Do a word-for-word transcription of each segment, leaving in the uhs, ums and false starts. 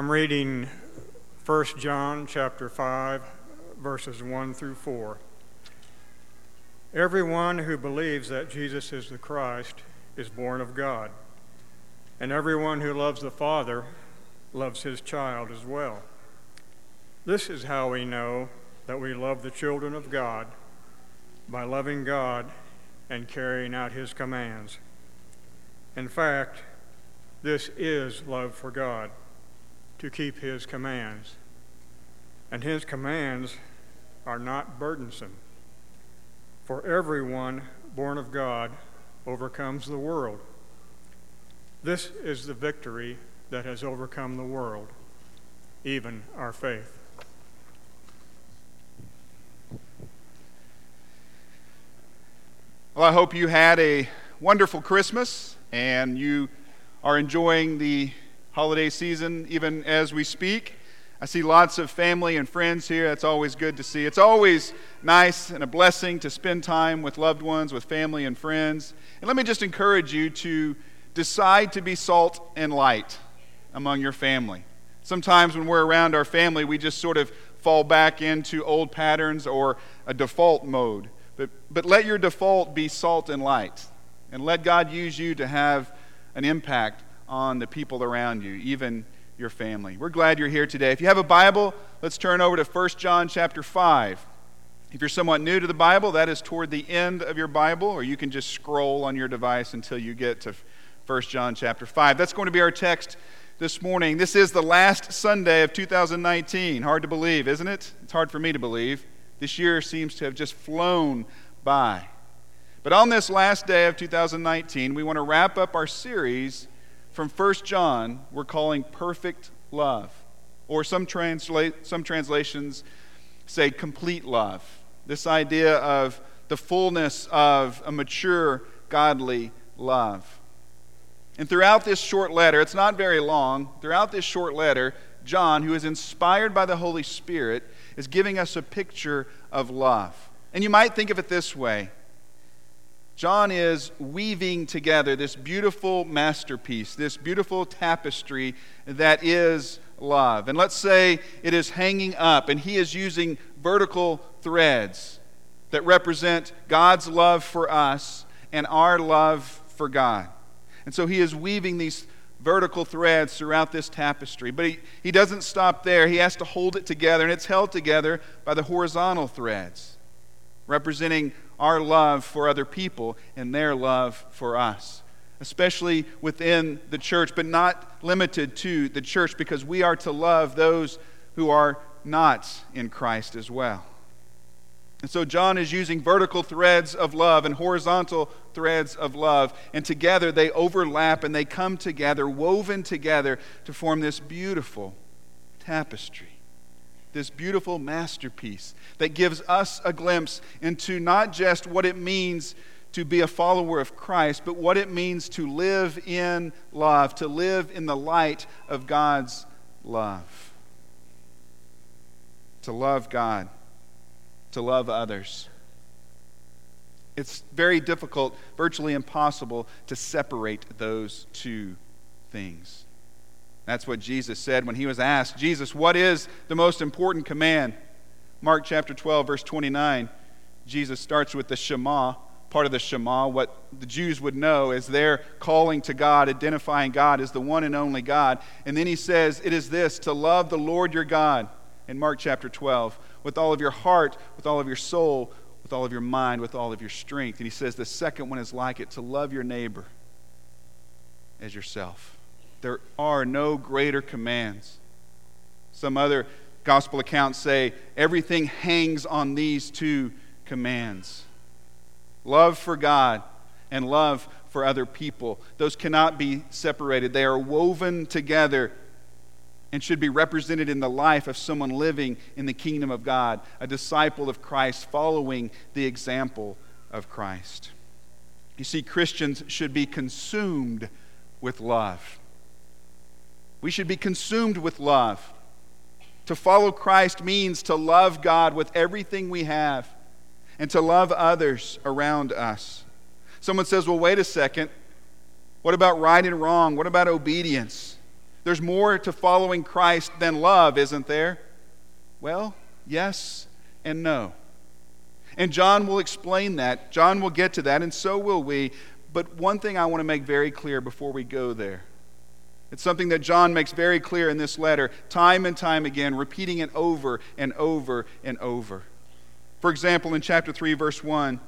I'm reading First John chapter five, verses one through four. Everyone who believes that Jesus is the Christ is born of God, and everyone who loves the Father loves his child as well. This is how we know that we love the children of God, by loving God and carrying out his commands. In fact, this is love for God, to keep his commands. And his commands are not burdensome. For everyone born of God overcomes the world. This is the victory that has overcome the world, even our faith. Well, I hope you had a wonderful Christmas and you are enjoying the holiday season even as we speak. I see lots of family and friends here. That's always good to see. It's always nice and a blessing to spend time with loved ones, with family and friends. And let me just encourage you to decide to be salt and light among your family. Sometimes when we're around our family, we just sort of fall back into old patterns or a default mode. But, but let your default be salt and light, and let God use you to have an impact on the people around you, even your family. We're glad you're here today. If you have a Bible, let's turn over to First John chapter five. If you're somewhat new to the Bible, that is toward the end of your Bible, or you can just scroll on your device until you get to First John chapter five. That's going to be our text this morning. This is the last Sunday of two thousand nineteen. Hard to believe, isn't it? It's hard for me to believe. This year seems to have just flown by. But on this last day of two thousand nineteen, we want to wrap up our series from First John we're calling Perfect Love, or some translate, some translations say complete love. This idea of the fullness of a mature, godly love. And throughout this short letter, it's not very long, throughout this short letter, John, who is inspired by the Holy Spirit, is giving us a picture of love. And you might think of it this way. John is weaving together this beautiful masterpiece, this beautiful tapestry that is love. And let's say it is hanging up, and he is using vertical threads that represent God's love for us and our love for God. And so he is weaving these vertical threads throughout this tapestry. But he, he doesn't stop there. He has to hold it together, and it's held together by the horizontal threads, representing our love for other people and their love for us, especially within the church, but not limited to the church, because we are to love those who are not in Christ as well. And so John is using vertical threads of love and horizontal threads of love, and together they overlap and they come together, woven together to form this beautiful tapestry, this beautiful masterpiece that gives us a glimpse into not just what it means to be a follower of Christ, but what it means to live in love, to live in the light of God's love, to love God, to love others. It's very difficult, virtually impossible, to separate those two things. That's what Jesus said when he was asked, Jesus, what is the most important command? Mark chapter twelve, verse twenty-nine, Jesus starts with the Shema, part of the Shema, what the Jews would know as their calling to God, identifying God as the one and only God. And then he says, it is this, to love the Lord your God, in Mark chapter twelve, with all of your heart, with all of your soul, with all of your mind, with all of your strength. And he says the second one is like it, to love your neighbor as yourself. There are no greater commands. Some other gospel accounts say everything hangs on these two commands. Love for God and love for other people. Those cannot be separated. They are woven together and should be represented in the life of someone living in the kingdom of God, a disciple of Christ following the example of Christ. You see, Christians should be consumed with love. We should be consumed with love. To follow Christ means to love God with everything we have and to love others around us. Someone says, well, wait a second. What about right and wrong? What about obedience? There's more to following Christ than love, isn't there? Well, yes and no. And John will explain that. John will get to that, and so will we. But one thing I want to make very clear before we go there. It's something that John makes very clear in this letter, time and time again, repeating it over and over and over. For example, in chapter three, verse one,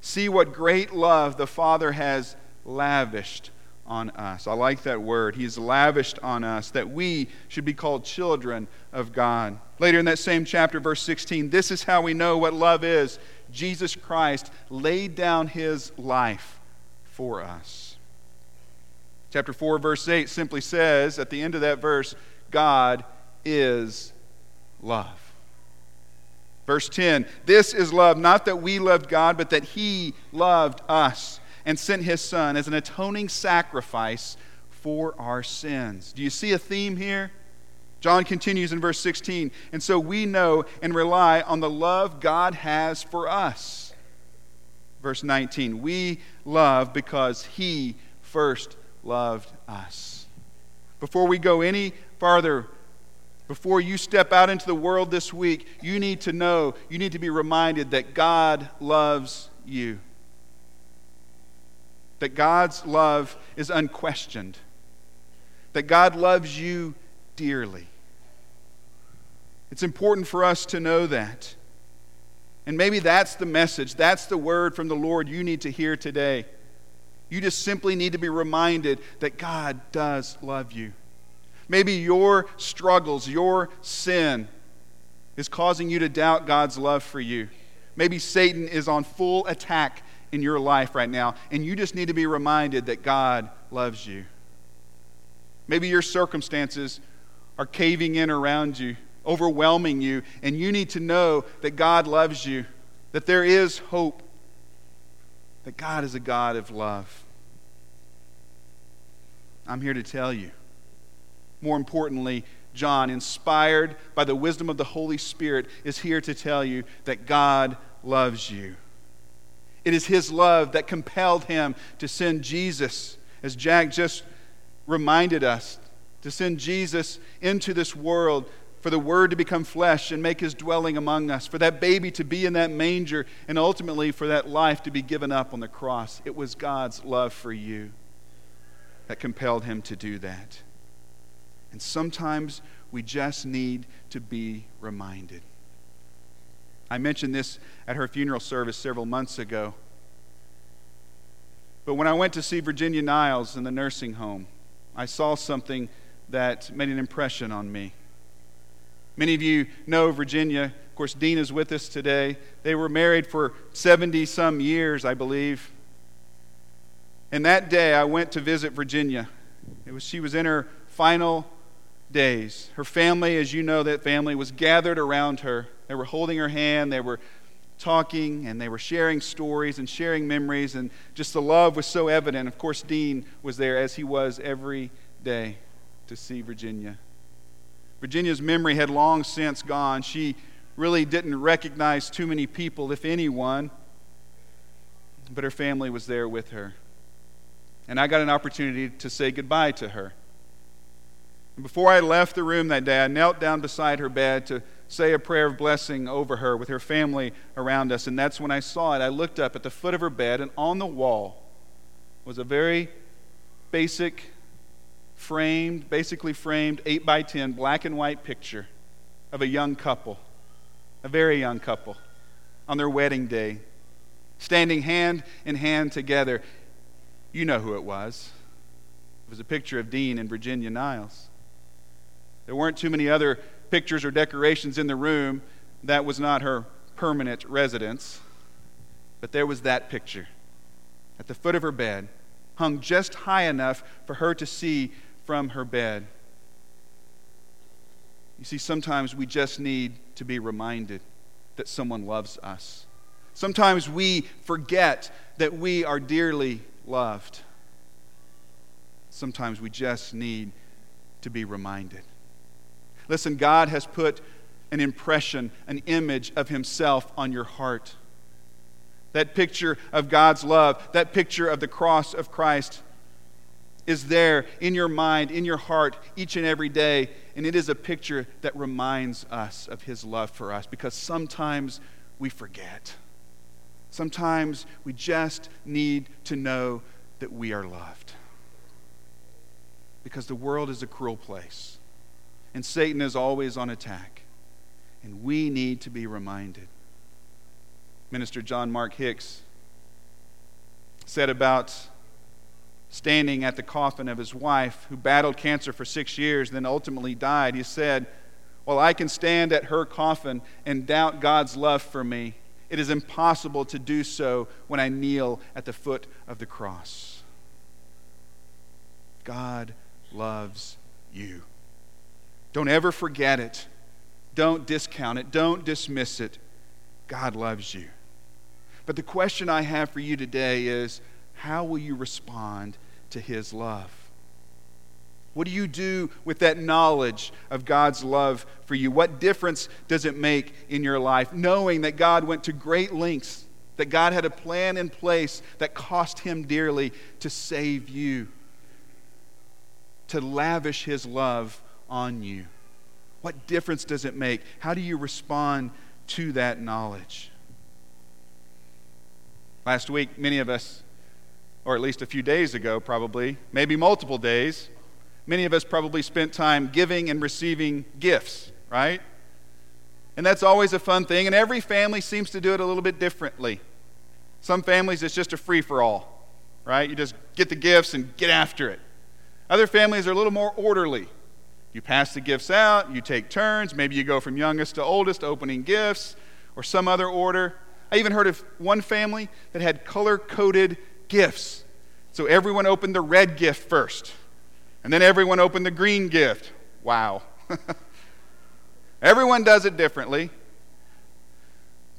"See what great love the Father has lavished on us." I like that word. He's lavished on us that we should be called children of God. Later in that same chapter, verse sixteen, "This is how we know what love is. Jesus Christ laid down his life for us." Chapter four, verse eight simply says, at the end of that verse, "God is love." Verse ten, "This is love, not that we loved God, but that he loved us and sent his Son as an atoning sacrifice for our sins." Do you see a theme here? John continues in verse sixteen, "And so we know and rely on the love God has for us." Verse nineteen, "We love because he first loved us." Before we go any farther, before you step out into the world this week, you need to know, you need to be reminded that God loves you. That God's love is unquestioned. That God loves you dearly. It's important for us to know that. And maybe that's the message, that's the word from the Lord you need to hear today. You just simply need to be reminded that God does love you. Maybe your struggles, your sin is causing you to doubt God's love for you. Maybe Satan is on full attack in your life right now, and you just need to be reminded that God loves you. Maybe your circumstances are caving in around you, overwhelming you, and you need to know that God loves you, that there is hope, that God is a God of love. I'm here to tell you. More importantly, John, inspired by the wisdom of the Holy Spirit, is here to tell you that God loves you. It is his love that compelled him to send Jesus, as Jack just reminded us, to send Jesus into this world for the Word to become flesh and make his dwelling among us, for that baby to be in that manger, and ultimately for that life to be given up on the cross. It was God's love for you that compelled him to do that. And sometimes we just need to be reminded. I mentioned this at her funeral service several months ago. But when I went to see Virginia Niles in the nursing home, I saw something that made an impression on me. Many of you know Virginia. Of course, Dean is with us today. They were married for seventy-some years, I believe. And that day, I went to visit Virginia. It was, she was in her final days. Her family, as you know, that family was gathered around her. They were holding her hand, they were talking, and they were sharing stories and sharing memories, and just the love was so evident. Of course, Dean was there, as he was every day, to see Virginia. Virginia's memory had long since gone. She really didn't recognize too many people, if anyone, but her family was there with her. And I got an opportunity to say goodbye to her. Before I left the room that day, I knelt down beside her bed to say a prayer of blessing over her with her family around us. And that's when I saw it. I looked up at the foot of her bed, and on the wall was a very basic framed, basically framed eight by ten black and white picture of a young couple, a very young couple, on their wedding day, standing hand in hand together. You know who it was. It was a picture of Dean and Virginia Niles. There weren't too many other pictures or decorations in the room. That was not her permanent residence. But there was that picture. At the foot of her bed, hung just high enough for her to see from her bed. You see, sometimes we just need to be reminded that someone loves us. Sometimes we forget that we are dearly loved. Sometimes we just need to be reminded. Listen, God has put an impression, an image of himself on your heart. That picture of God's love, that picture of the cross of Christ is there in your mind, in your heart, each and every day. And it is a picture that reminds us of his love for us, because sometimes we forget. Sometimes we just need to know that we are loved. Because the world is a cruel place, and Satan is always on attack, and we need to be reminded. Minister John Mark Hicks said about standing at the coffin of his wife, who battled cancer for six years, then ultimately died. He said, "While I can stand at her coffin and doubt God's love for me, it is impossible to do so when I kneel at the foot of the cross." God loves you. Don't ever forget it. Don't discount it. Don't dismiss it. God loves you. But the question I have for you today is, how will you respond to his love? What do you do with that knowledge of God's love for you? What difference does it make in your life, knowing that God went to great lengths, that God had a plan in place that cost him dearly to save you, to lavish his love on you? What difference does it make? How do you respond to that knowledge? Last week, many of us, or at least a few days ago probably, maybe multiple days, many of us probably spent time giving and receiving gifts, right? And that's always a fun thing, and every family seems to do it a little bit differently. Some families, it's just a free-for-all, right? You just get the gifts and get after it. Other families are a little more orderly. You pass the gifts out, you take turns, maybe you go from youngest to oldest opening gifts, or some other order. I even heard of one family that had color-coded gifts. So everyone opened the red gift first. And then everyone opened the green gift. Wow. Everyone does it differently.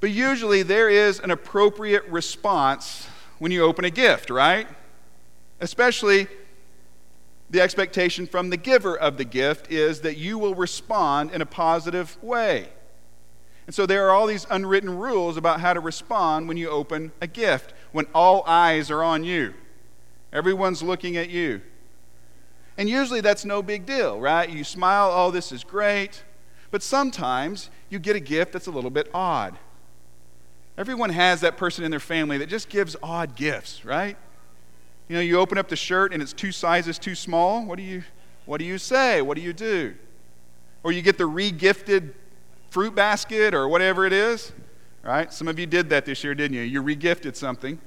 But usually there is an appropriate response when you open a gift, right? Especially the expectation from the giver of the gift is that you will respond in a positive way. And so there are all these unwritten rules about how to respond when you open a gift, when all eyes are on you. Everyone's looking at you. And usually that's no big deal, right? You smile, oh, this is great. But sometimes you get a gift that's a little bit odd. Everyone has that person in their family that just gives odd gifts, right? You know, you open up the shirt and it's two sizes too small. What do you, what do you say? What do you do? Or you get the re-gifted fruit basket or whatever it is, right? Some of you did that this year, didn't you? You re-gifted something.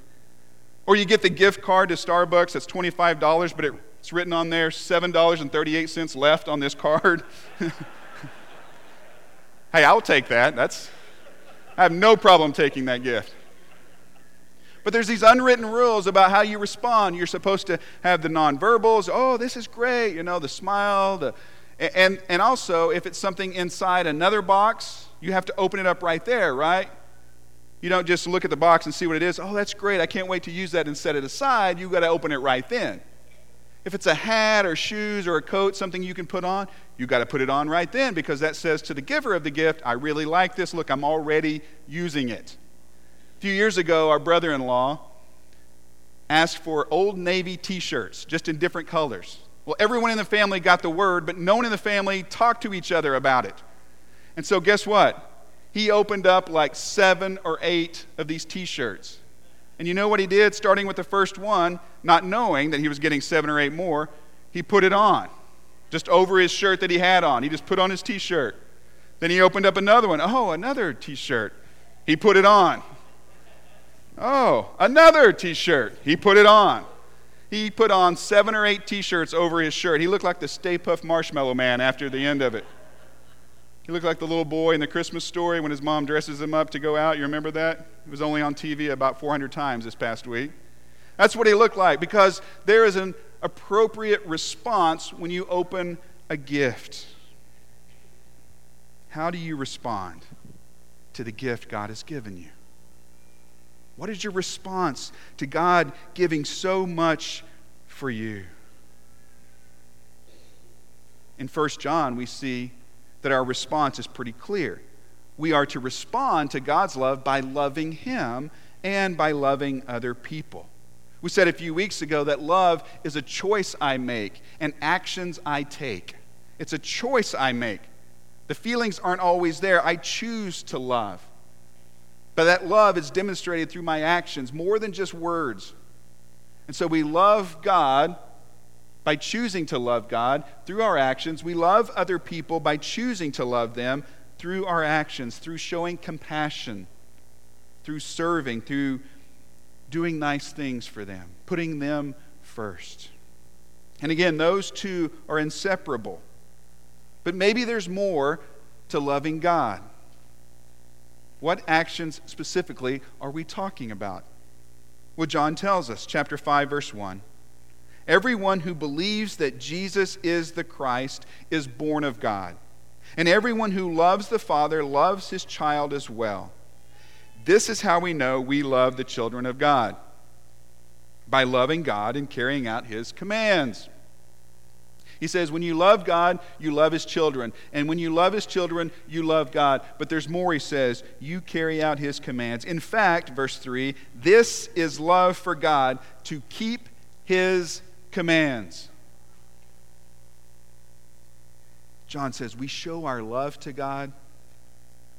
Or you get the gift card to Starbucks that's twenty-five dollars, but it It's written on there, seven dollars and thirty-eight cents left on this card. Hey, I'll take that. That's, I have no problem taking that gift. But there's these unwritten rules about how you respond. You're supposed to have the nonverbals. Oh, this is great. You know, the smile. The, and, and also, if it's something inside another box, you have to open it up right there, right? You don't just look at the box and see what it is. Oh, that's great. I can't wait to use that and set it aside. You've got to open it right then. If it's a hat or shoes or a coat, something you can put on, you got to put it on right then, because that says to the giver of the gift, I really like this. Look, I'm already using it. A few years ago, our brother-in-law asked for Old Navy t-shirts, just in different colors. Well, everyone in the family got the word, but no one in the family talked to each other about it. And so guess what? He opened up like seven or eight of these t-shirts. And you know what he did, starting with the first one, not knowing that he was getting seven or eight more, he put it on, just over his shirt that he had on. He just put on his t-shirt. Then he opened up another one. Oh, another t-shirt. He put it on. Oh, another t-shirt. He put it on. He put on seven or eight t-shirts over his shirt. He looked like the Stay Puft Marshmallow Man after the end of it. He looked like the little boy in the Christmas Story when his mom dresses him up to go out. You remember that? It was only on T V about four hundred times this past week. That's what he looked like, because there is an appropriate response when you open a gift. How do you respond to the gift God has given you? What is your response to God giving so much for you? In First John, we see that our response is pretty clear. We are to respond to God's love by loving him and by loving other people. We said a few weeks ago that love is a choice I make and actions I take. It's a choice I make. The feelings aren't always there. I choose to love. But that love is demonstrated through my actions more than just words. And so we love God by choosing to love God through our actions. We love other people by choosing to love them through our actions, through showing compassion, through serving, through doing nice things for them, putting them first. And again, those two are inseparable. But maybe there's more to loving God. What actions specifically are we talking about? Well, John tells us, chapter five, verse one, everyone who believes that Jesus is the Christ is born of God, and everyone who loves the Father loves his child as well. This is how we know we love the children of God, by loving God and carrying out his commands. He says, when you love God, you love his children. And when you love his children, you love God. But there's more, he says. You carry out his commands. In fact, verse three, this is love for God, to keep his commands. John says, we show our love to God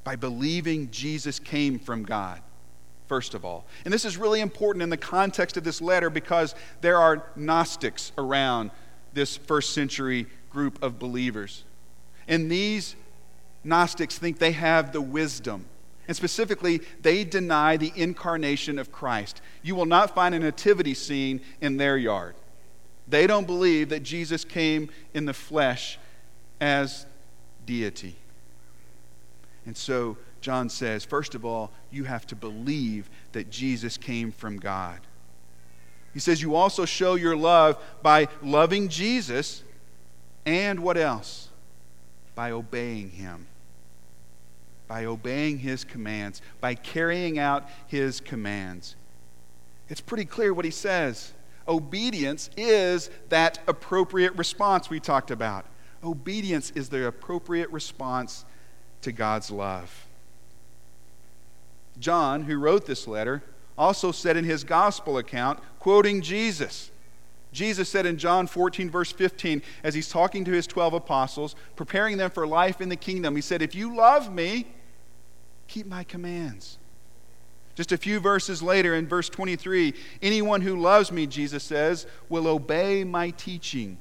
by believing Jesus came from God, first of all. And this is really important in the context of this letter because there are Gnostics around this first century group of believers. And these Gnostics think they have the wisdom. And specifically, they deny the incarnation of Christ. You will not find a nativity scene in their yard. They don't believe that Jesus came in the flesh as deity. And so John says, first of all, you have to believe that Jesus came from God. He says you also show your love by loving Jesus and what else? By obeying him. By obeying his commands. By carrying out his commands. It's pretty clear what he says. Obedience is that appropriate response we talked about. Obedience is the appropriate response to God's love. John, who wrote this letter, also said in his gospel account, quoting Jesus. Jesus said in John fourteen, verse fifteen, as he's talking to his twelve apostles, preparing them for life in the kingdom, he said, if you love me, keep my commands. Just a few verses later in verse twenty-three, anyone who loves me, Jesus says, will obey my teaching.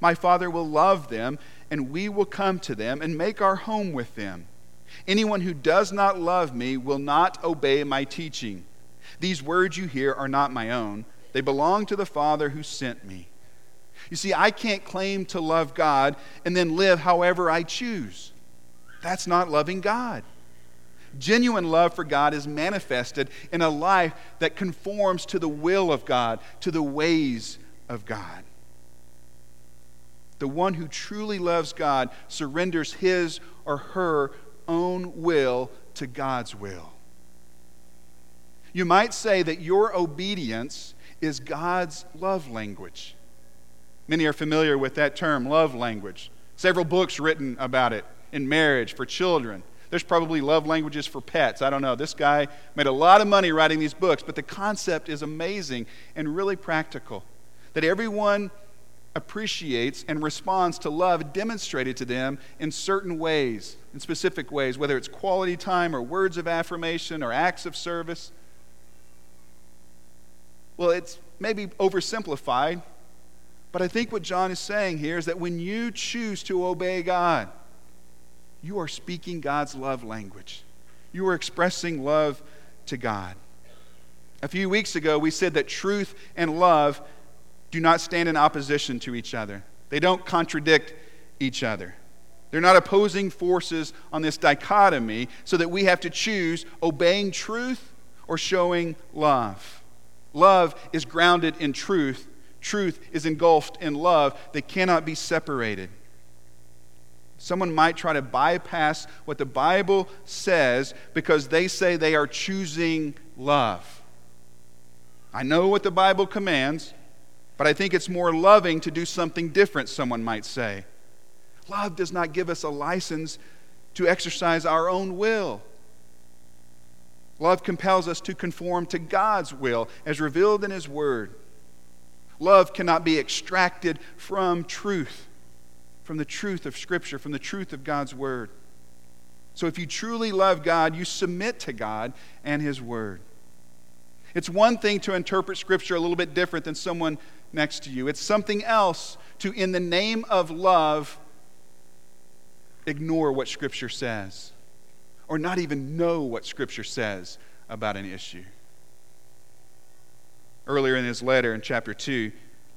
My Father will love them, and we will come to them and make our home with them. Anyone who does not love me will not obey my teaching. These words you hear are not my own. They belong to the Father who sent me. You see, I can't claim to love God and then live however I choose. That's not loving God. Genuine love for God is manifested in a life that conforms to the will of God, to the ways of God. The one who truly loves God surrenders his or her own will to God's will. You might say that your obedience is God's love language. Many are familiar with that term, love language. Several books written about it in marriage, for children. There's probably love languages for pets. I don't know. This guy made a lot of money writing these books, but the concept is amazing and really practical. That everyone appreciates and responds to love demonstrated to them in certain ways, in specific ways, whether it's quality time or words of affirmation or acts of service. Well, it's maybe oversimplified, but I think what John is saying here is that when you choose to obey God, you are speaking God's love language. You are expressing love to God. A few weeks ago, we said that truth and love do not stand in opposition to each other. They don't contradict each other. They're not opposing forces on this dichotomy so that we have to choose obeying truth or showing love. Love is grounded in truth. Truth is engulfed in love. They cannot be separated. Someone might try to bypass what the Bible says because they say they are choosing love. I know what the Bible commands, but I think it's more loving to do something different, someone might say. Love does not give us a license to exercise our own will. Love compels us to conform to God's will as revealed in his word. Love cannot be extracted from truth, from the truth of Scripture, from the truth of God's Word. So if you truly love God, you submit to God and His Word. It's one thing to interpret Scripture a little bit different than someone next to you. It's something else to, in the name of love, ignore what Scripture says, or not even know what Scripture says about an issue. Earlier in his letter in chapter two,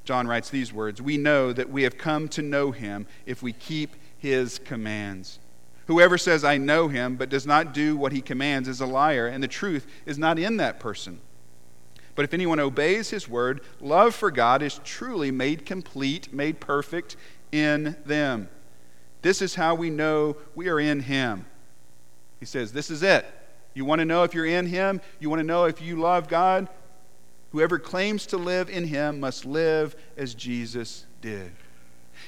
John writes these words, "We know that we have come to know Him if we keep His commands. Whoever says, 'I know Him,' but does not do what He commands is a liar, and the truth is not in that person. But if anyone obeys His word, love for God is truly made complete, made perfect in them. This is how we know we are in Him." He says, this is it. You want to know if you're in Him? You want to know if you love God? Whoever claims to live in Him must live as Jesus did.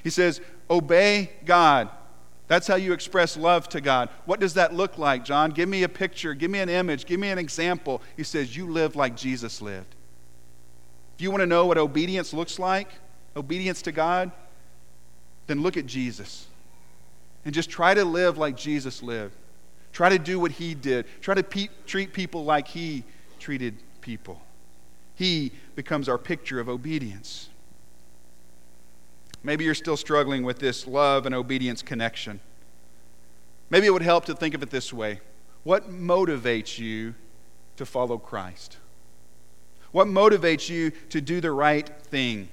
He says, obey God. That's how you express love to God. What does that look like, John? Give me a picture. Give me an image. Give me an example. He says, you live like Jesus lived. If you want to know what obedience looks like, obedience to God, then look at Jesus. And just try to live like Jesus lived. Try to do what He did. Try to pe- treat people like He treated people. He becomes our picture of obedience. Maybe you're still struggling with this love and obedience connection. Maybe it would help to think of it this way. What motivates you to follow Christ? What motivates you to do the right thing,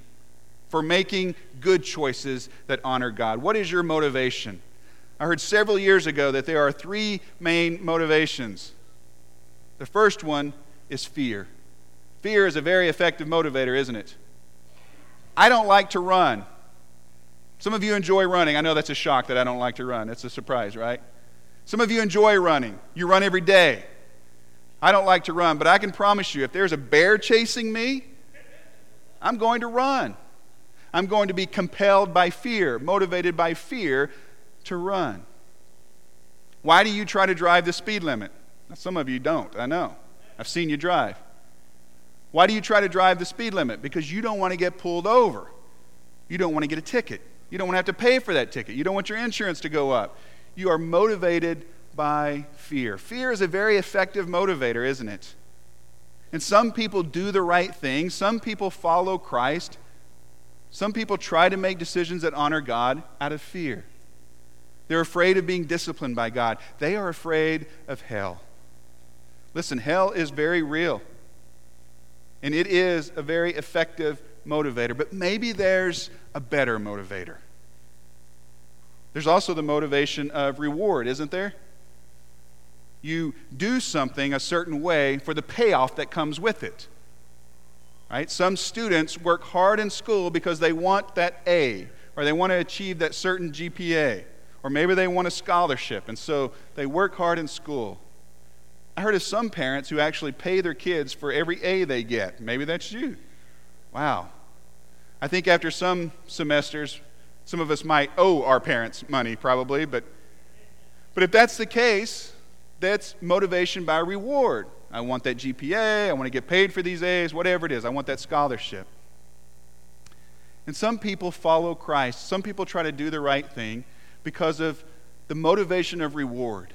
for making good choices that honor God? What is your motivation? I heard several years ago that there are three main motivations. The first one is fear. Fear is a very effective motivator, isn't it? I don't like to run. Some of you enjoy running. I know that's a shock that I don't like to run. It's a surprise, right? Some of you enjoy running. You run every day. I don't like to run, but I can promise you, if there's a bear chasing me, I'm going to run. I'm going to be compelled by fear, motivated by fear to run. Why do you try to drive the speed limit? Now, some of you don't, I know. I've seen you drive. Why do you try to drive the speed limit? Because you don't want to get pulled over. You don't want to get a ticket. You don't want to have to pay for that ticket. You don't want your insurance to go up. You are motivated by fear. Fear is a very effective motivator, isn't it? And some people do the right thing. Some people follow Christ. Some people try to make decisions that honor God out of fear. They're afraid of being disciplined by God. They are afraid of hell. Listen, hell is very real. And it is a very effective motivator. But maybe there's a better motivator. There's also the motivation of reward, isn't there? You do something a certain way for the payoff that comes with it. Right? Some students work hard in school because they want that A, or they want to achieve that certain G P A, or maybe they want a scholarship, and so they work hard in school. I heard of some parents who actually pay their kids for every A they get. Maybe that's you. Wow. I think after some semesters, some of us might owe our parents money probably, but but if that's the case, that's motivation by reward. I want that G P A, I want to get paid for these A's, whatever it is. I want that scholarship. And some people follow Christ. Some people try to do the right thing because of the motivation of reward.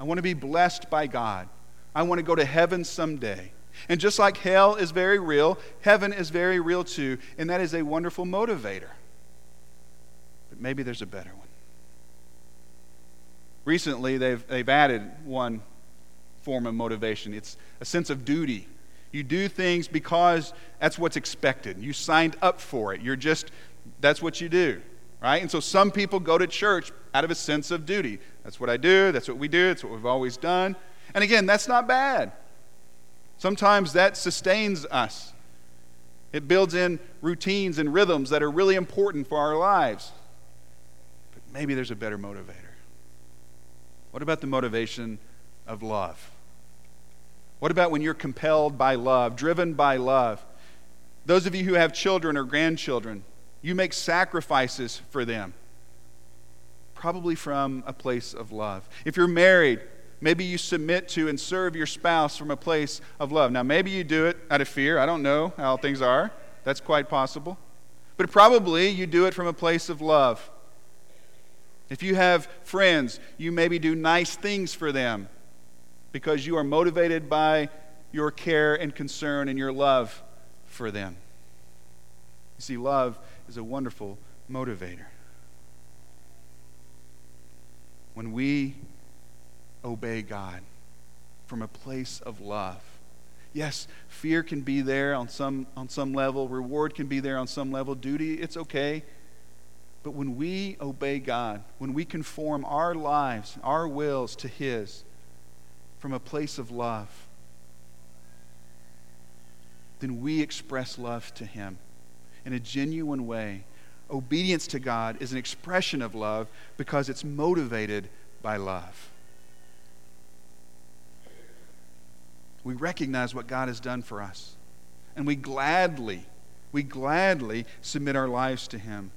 I want to be blessed by God. I want to go to heaven someday. And just like hell is very real, heaven is very real too, and that is a wonderful motivator. But maybe there's a better one. Recently, they've, they've added one form of motivation. It's a sense of duty. You do things because that's what's expected. You signed up for it. You're just, that's what you do, right? And so some people go to church out of a sense of duty. That's what I do. That's what we do. That's what we've always done. And again, that's not bad. Sometimes that sustains us. It builds in routines and rhythms that are really important for our lives. But maybe there's a better motivator. What about the motivation of love? What about when you're compelled by love, driven by love? Those of you who have children or grandchildren, you make sacrifices for them, probably from a place of love. If you're married, maybe you submit to and serve your spouse from a place of love. Now, maybe you do it out of fear. I don't know how things are. That's quite possible. But probably you do it from a place of love. If you have friends, you maybe do nice things for them because you are motivated by your care and concern and your love for them. You see, love is a wonderful motivator. When we obey God from a place of love, yes, fear can be there on some on some level, reward can be there on some level, duty, it's okay. But when we obey God, when we conform our lives, our wills to His from a place of love, then we express love to Him in a genuine way. Obedience to God is an expression of love because it's motivated by love. We recognize what God has done for us, and we gladly, we gladly submit our lives to Him.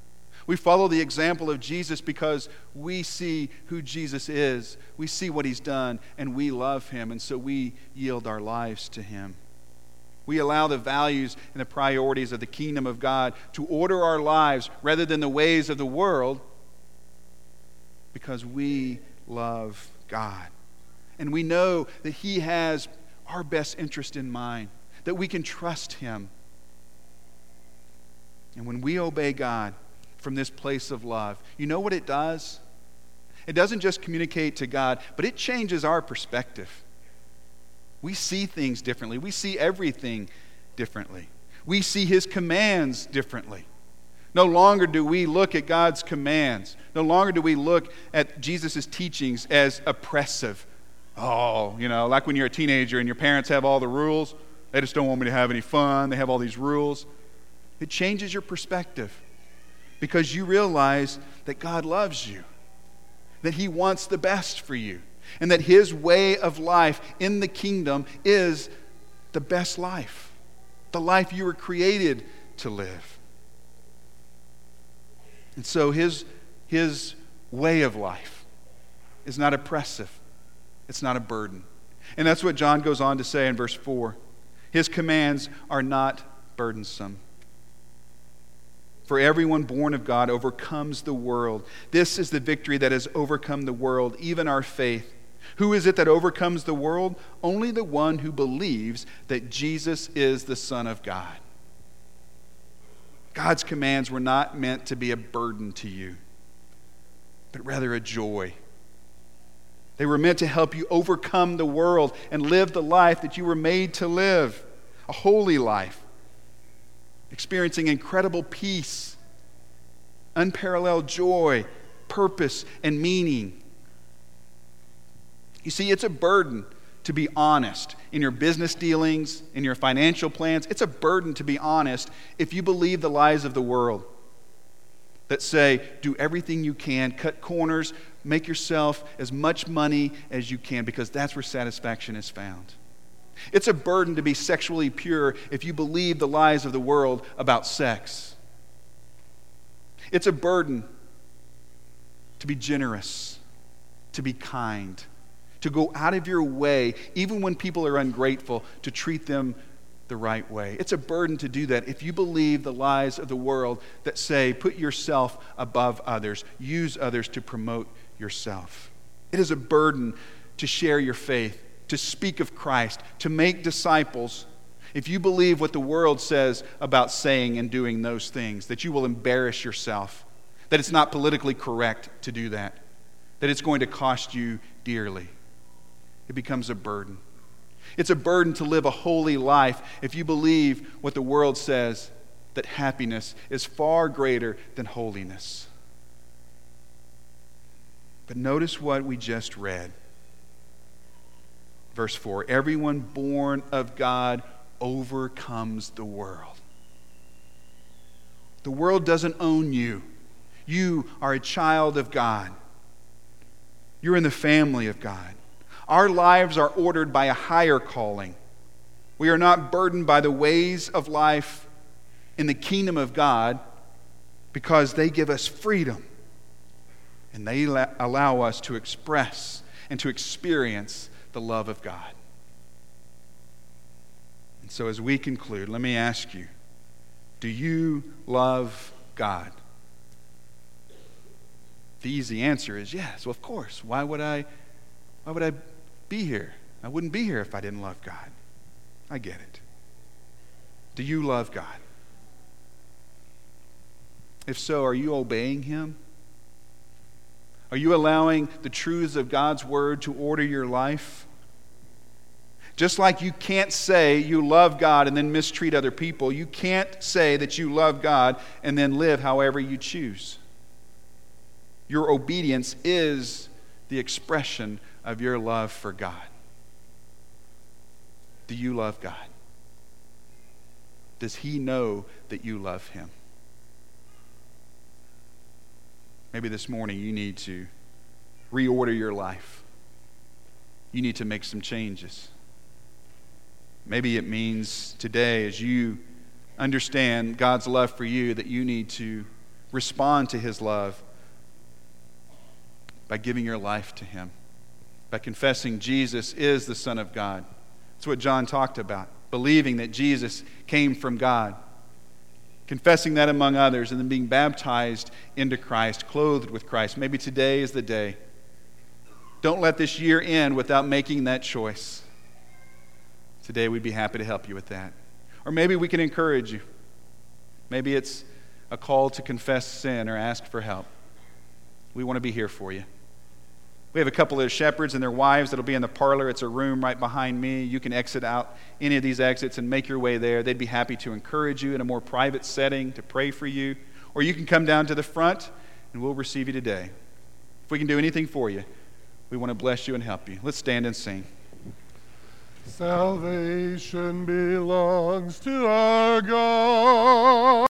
We follow the example of Jesus because we see who Jesus is, we see what He's done, and we love Him, and so we yield our lives to Him. We allow the values and the priorities of the kingdom of God to order our lives rather than the ways of the world because we love God. And we know that He has our best interest in mind, that we can trust Him. And when we obey God from this place of love, you know what it does? It doesn't just communicate to God, but it changes our perspective. We see things differently. We see everything differently. We see His commands differently. No longer do we look at God's commands. No longer do we look at Jesus' teachings as oppressive. Oh, you know, like when you're a teenager and your parents have all the rules. They just don't want me to have any fun. They have all these rules. It changes your perspective because you realize that God loves you, that He wants the best for you, and that His way of life in the kingdom is the best life, the life you were created to live. And so His, his way of life is not oppressive. It's not a burden. And that's what John goes on to say in verse four. His commands are not burdensome. For everyone born of God overcomes the world. This is the victory that has overcome the world, even our faith. Who is it that overcomes the world? Only the one who believes that Jesus is the Son of God. God's commands were not meant to be a burden to you, but rather a joy. They were meant to help you overcome the world and live the life that you were made to live, a holy life, experiencing incredible peace, unparalleled joy, purpose, and meaning. You see, it's a burden to be honest in your business dealings, in your financial plans. It's a burden to be honest if you believe the lies of the world that say, do everything you can, cut corners, make yourself as much money as you can, because that's where satisfaction is found. It's a burden to be sexually pure if you believe the lies of the world about sex. It's a burden to be generous, to be kind, to go out of your way, even when people are ungrateful, to treat them the right way. It's a burden to do that if you believe the lies of the world that say, put yourself above others, use others to promote yourself. It is a burden to share your faith, to speak of Christ, to make disciples, if you believe what the world says about saying and doing those things, that you will embarrass yourself, that it's not politically correct to do that, that it's going to cost you dearly. It becomes a burden. It's a burden to live a holy life if you believe what the world says, that happiness is far greater than holiness. But notice what we just read. Verse four, everyone born of God overcomes the world. The world doesn't own you. You are a child of God. You're in the family of God. Our lives are ordered by a higher calling. We are not burdened by the ways of life in the kingdom of God because they give us freedom and they allow us to express and to experience the love of God. And so as we conclude, let me ask you, Do you love God? The easy answer is yes. Well, of course. Why would I, why would I be here? I wouldn't be here if I didn't love God. I get it. Do you love God? If so, are you obeying Him? Are you allowing the truths of God's Word to order your life? Just like you can't say you love God and then mistreat other people, you can't say that you love God and then live however you choose. Your obedience is the expression of your love for God. Do you love God? Does He know that you love Him? Maybe this morning you need to reorder your life. You need to make some changes. Maybe it means today, as you understand God's love for you, that you need to respond to His love by giving your life to Him, by confessing Jesus is the Son of God. That's what John talked about, believing that Jesus came from God, confessing that among others, and then being baptized into Christ, clothed with Christ. Maybe today is the day. Don't let this year end without making that choice. Today we'd be happy to help you with that. Or maybe we can encourage you. Maybe it's a call to confess sin or ask for help. We want to be here for you. We have a couple of shepherds and their wives that'll be in the parlor. It's a room right behind me. You can exit out any of these exits and make your way there. They'd be happy to encourage you in a more private setting, to pray for you. Or you can come down to the front and we'll receive you today. If we can do anything for you, we want to bless you and help you. Let's stand and sing. Salvation belongs to our God.